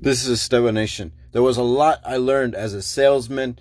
This is Esteban Nation. There was a lot I learned as a salesman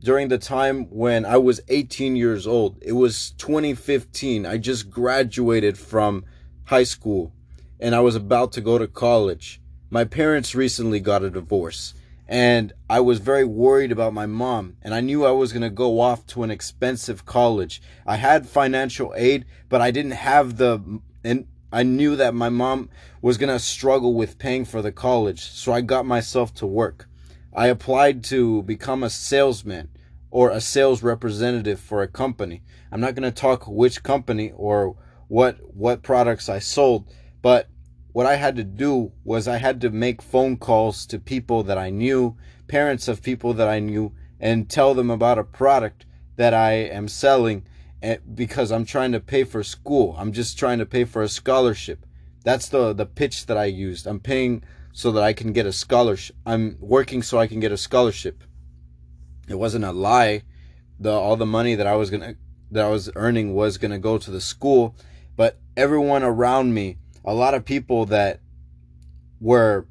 during the time when I was 18 years old. It was 2015. I just graduated from high school and I was about to go to college. My parents recently got a divorce and I was very worried about my mom, and I knew I was going to go off to an expensive college. I had financial aid, but I didn't have and I knew that my mom was going to struggle with paying for the college, so I got myself to work. I applied to become a salesman or a sales representative for a company. I'm not going to talk which company or what products I sold, but what I had to do was I had to make phone calls to people that I knew, parents of people that I knew, and tell them about a product that I am selling because I'm trying to pay for school. I'm just trying to pay for a scholarship. That's the pitch that I used. I'm paying so that I can get a scholarship. I'm working so I can get a scholarship. It wasn't a lie. All the money that I was earning was gonna go to the school, but everyone around me, a lot of people that were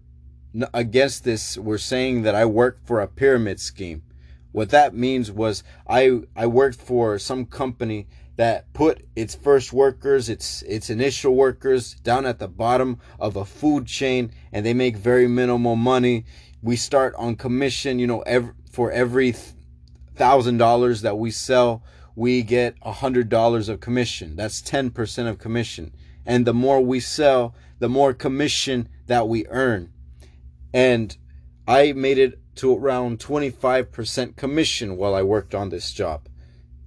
against this were saying that I worked for a pyramid scheme. What that means was I worked for some company that put its first workers, its initial workers down at the bottom of a food chain, and they make very minimal money. We start on commission, you know, for every $1,000 that we sell, we get $100 of commission. That's 10% of commission. And the more we sell, the more commission that we earn. And I made it to around 25% commission while I worked on this job.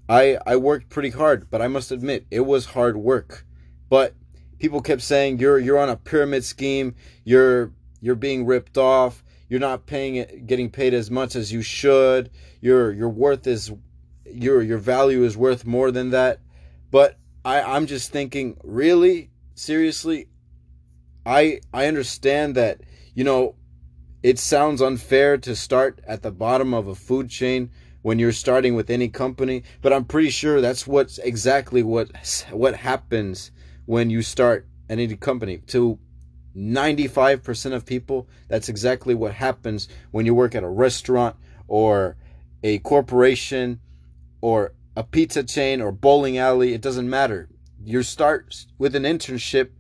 I worked pretty hard, but I must admit it was hard work. But people kept saying, you're on a pyramid scheme, you're being ripped off, you're not getting paid as much as you should, your value is worth more than that. But I'm just thinking, really? Seriously? I understand that, you know, it sounds unfair to start at the bottom of a food chain when you're starting with any company, but I'm pretty sure that's exactly what happens when you start at any company. To 95% of people, that's exactly what happens when you work at a restaurant or a corporation or a pizza chain or bowling alley. It doesn't matter. You start with an internship,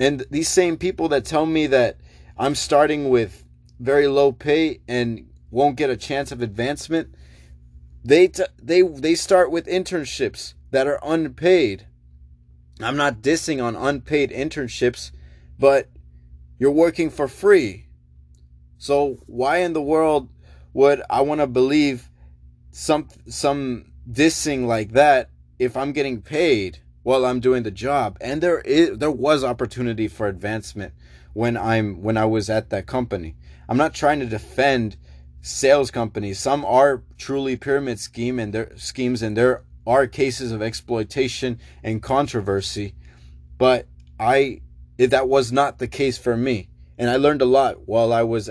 and these same people that tell me that I'm starting with very low pay and won't get a chance of advancement, they start with internships that are unpaid. I'm not dissing on unpaid internships, but you're working for free. So why in the world would I want to believe some dissing like that if I'm getting paid while I'm doing the job? And there was opportunity for advancement when I was at that company. I'm not trying to defend sales companies. Some are truly pyramid schemes and there are cases of exploitation and controversy, but that was not the case for me. And I learned a lot while I was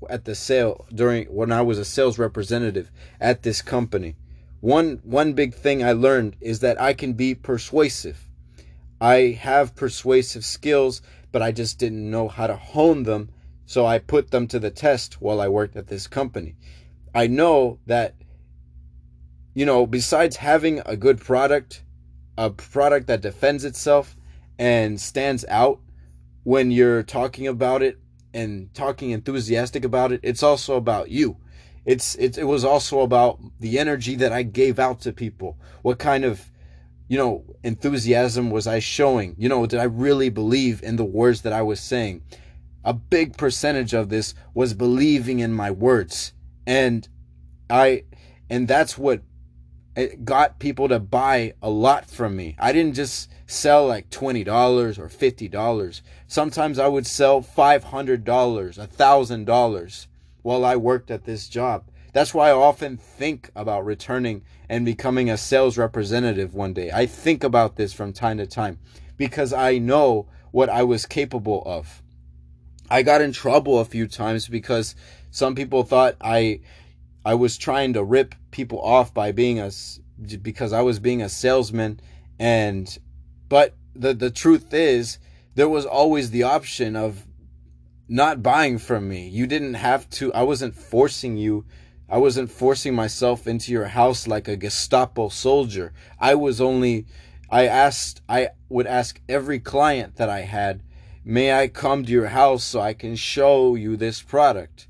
when I was a sales representative at this company. One big thing I learned is that I can be persuasive. I have persuasive skills, but I just didn't know how to hone them, so I put them to the test while I worked at this company. I know that, you know, besides having a good product, a product that defends itself and stands out when you're talking about it and talking enthusiastic about it, it's also about you. It was also about the energy that I gave out to people. What kind of, you know, enthusiasm was I showing? You know, did I really believe in the words that I was saying? A big percentage of this was believing in my words. And that's what got people to buy a lot from me. I didn't just sell like $20 or $50. Sometimes I would sell $500, $1,000. While I worked at this job. That's why I often think about returning and becoming a sales representative one day. I think about this from time to time because I know what I was capable of. I got in trouble a few times because some people thought I was trying to rip people off because I was being a salesman, but the truth is there was always the option of not buying from me. You didn't have to. I wasn't forcing you. I wasn't forcing myself into your house like a Gestapo soldier. I would ask every client that I had, may I come to your house so I can show you this product?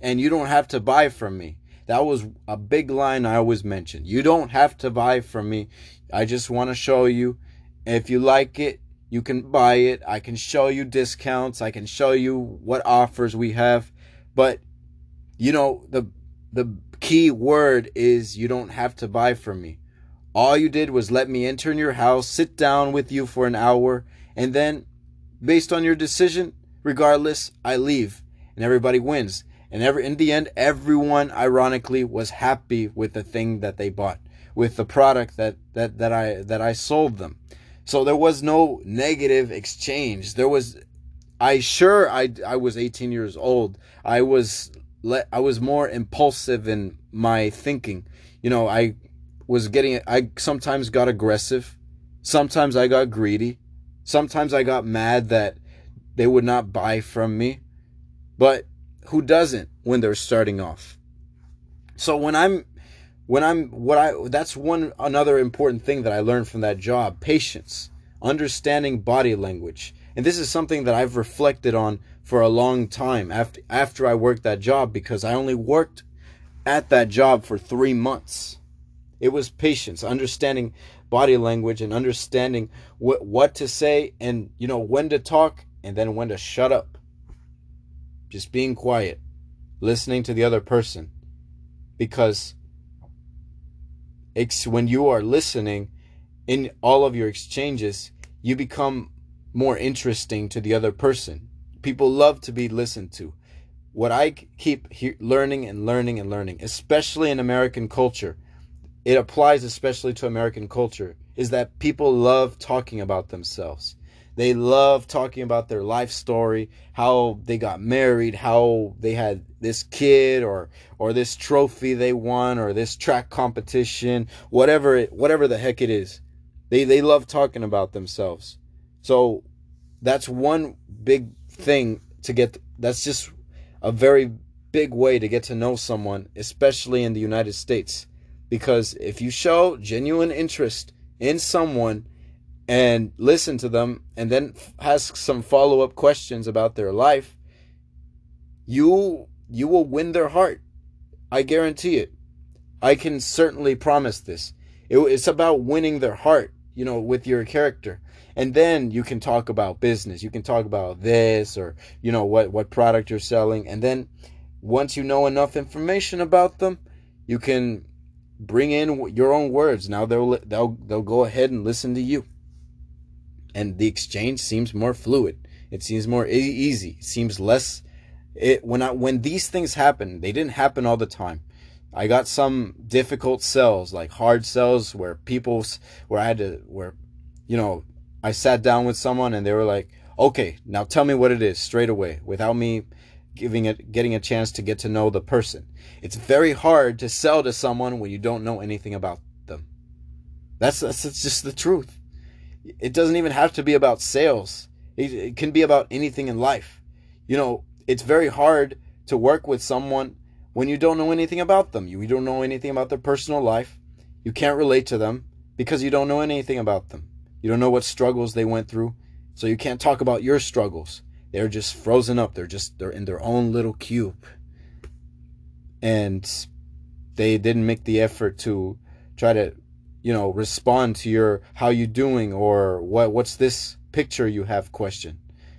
And you don't have to buy from me. That was a big line I always mentioned. You don't have to buy from me. I just want to show you. If you like it, you can buy it. I can show you discounts. I can show you what offers we have. But, you know, the key word is you don't have to buy from me. All you did was let me enter in your house, sit down with you for an hour, and then, based on your decision, regardless, I leave. And everybody wins. And in the end, everyone, ironically, was happy with the thing that they bought, with the product that I sold them. So there was no negative exchange. There was, I was 18 years old. I was more impulsive in my thinking. You know, I sometimes got aggressive. Sometimes I got greedy. Sometimes I got mad that they would not buy from me. But who doesn't when they're starting off? So that's another important thing that I learned from that job: patience, understanding body language. And this is something that I've reflected on for a long time after I worked that job, because I only worked at that job for 3 months. It was patience, understanding body language, and understanding what to say, and, you know, when to talk and then when to shut up. Just being quiet, listening to the other person, because it's when you are listening in all of your exchanges, you become more interesting to the other person. People love to be listened to. What I keep learning, especially in American culture, it applies especially to American culture, is that people love talking about themselves. They love talking about their life story, how they got married, how they had this kid, or this trophy they won, or this track competition, whatever the heck it is. They love talking about themselves. So that's one big thing to get. That's just a very big way to get to know someone, especially in the United States. Because if you show genuine interest in someone, and listen to them, and then ask some follow-up questions about their life, you will win their heart. I guarantee it. I can certainly promise this. It's about winning their heart, you know, with your character. And then you can talk about business. You can talk about this, or, you know, what product you're selling. And then once you know enough information about them, you can bring in your own words. Now they'll go ahead and listen to you. And the exchange seems more fluid. It seems more easy. It seems less. When these things happen, they didn't happen all the time. I got some difficult sells, like hard sells, where you know, I sat down with someone and they were like, "Okay, now tell me what it is," straight away, without me getting a chance to get to know the person. It's very hard to sell to someone when you don't know anything about them. That's just the truth. It doesn't even have to be about sales. It can be about anything in life. You know, it's very hard to work with someone when you don't know anything about them. You don't know anything about their personal life. You can't relate to them because you don't know anything about them. You don't know what struggles they went through, so you can't talk about your struggles. They're just frozen up. They're in their own little cube. And they didn't make the effort to try to, you know, respond to your "how you doing" or what's this picture you have question.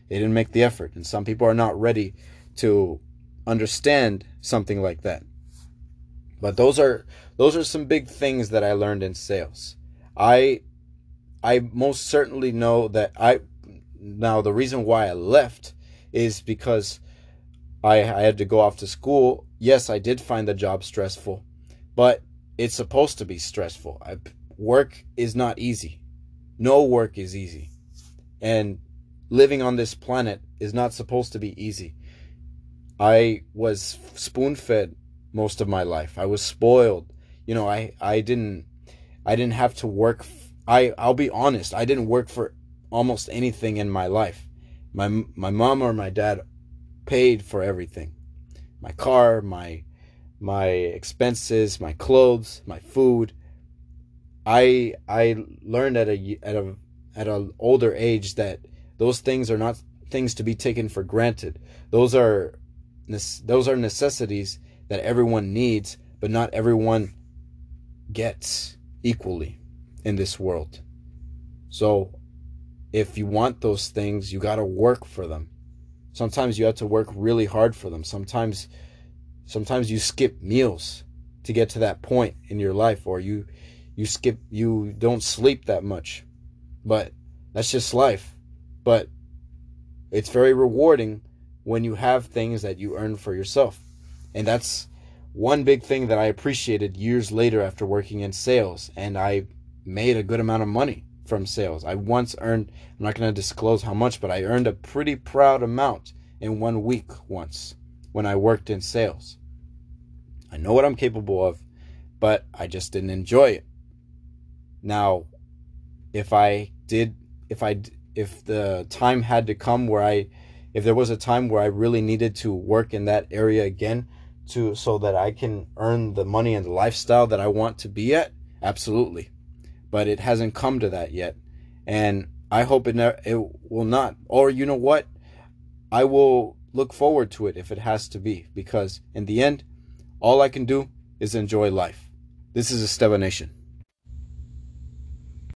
They didn't make the effort. And some people are not ready to understand something like that. But those are some big things that I learned in sales. I most certainly know that now the reason why I left is because I had to go off to school. Yes, I did find the job stressful, but it's supposed to be stressful. Work is not easy. No work is easy. And living on this planet is not supposed to be easy. I was spoon-fed most of my life. I was spoiled. You know, I didn't have to work. I'll be honest. I didn't work for almost anything in my life. My mom or my dad paid for everything. My car, my expenses, my clothes, my food. I learned at an older age that those things are not things to be taken for granted. Those are necessities that everyone needs, but not everyone gets equally in this world. So if you want those things, you got to work for them. Sometimes you have to work really hard for them. Sometimes you skip meals to get to that point in your life, or you don't sleep that much. But that's just life. But it's very rewarding when you have things that you earn for yourself. And that's one big thing that I appreciated years later after working in sales. And I made a good amount of money from sales. I once earned, I'm not going to disclose how much, but I earned a pretty proud amount in 1 week once when I worked in sales. I know what I'm capable of, but I just didn't enjoy it. Now, if there was a time where I really needed to work in that area again so that I can earn the money and the lifestyle that I want to be at, absolutely. But it hasn't come to that yet. And I hope it will not. Or you know what? I will look forward to it if it has to be. Because in the end, all I can do is enjoy life. This is Esteban Nation.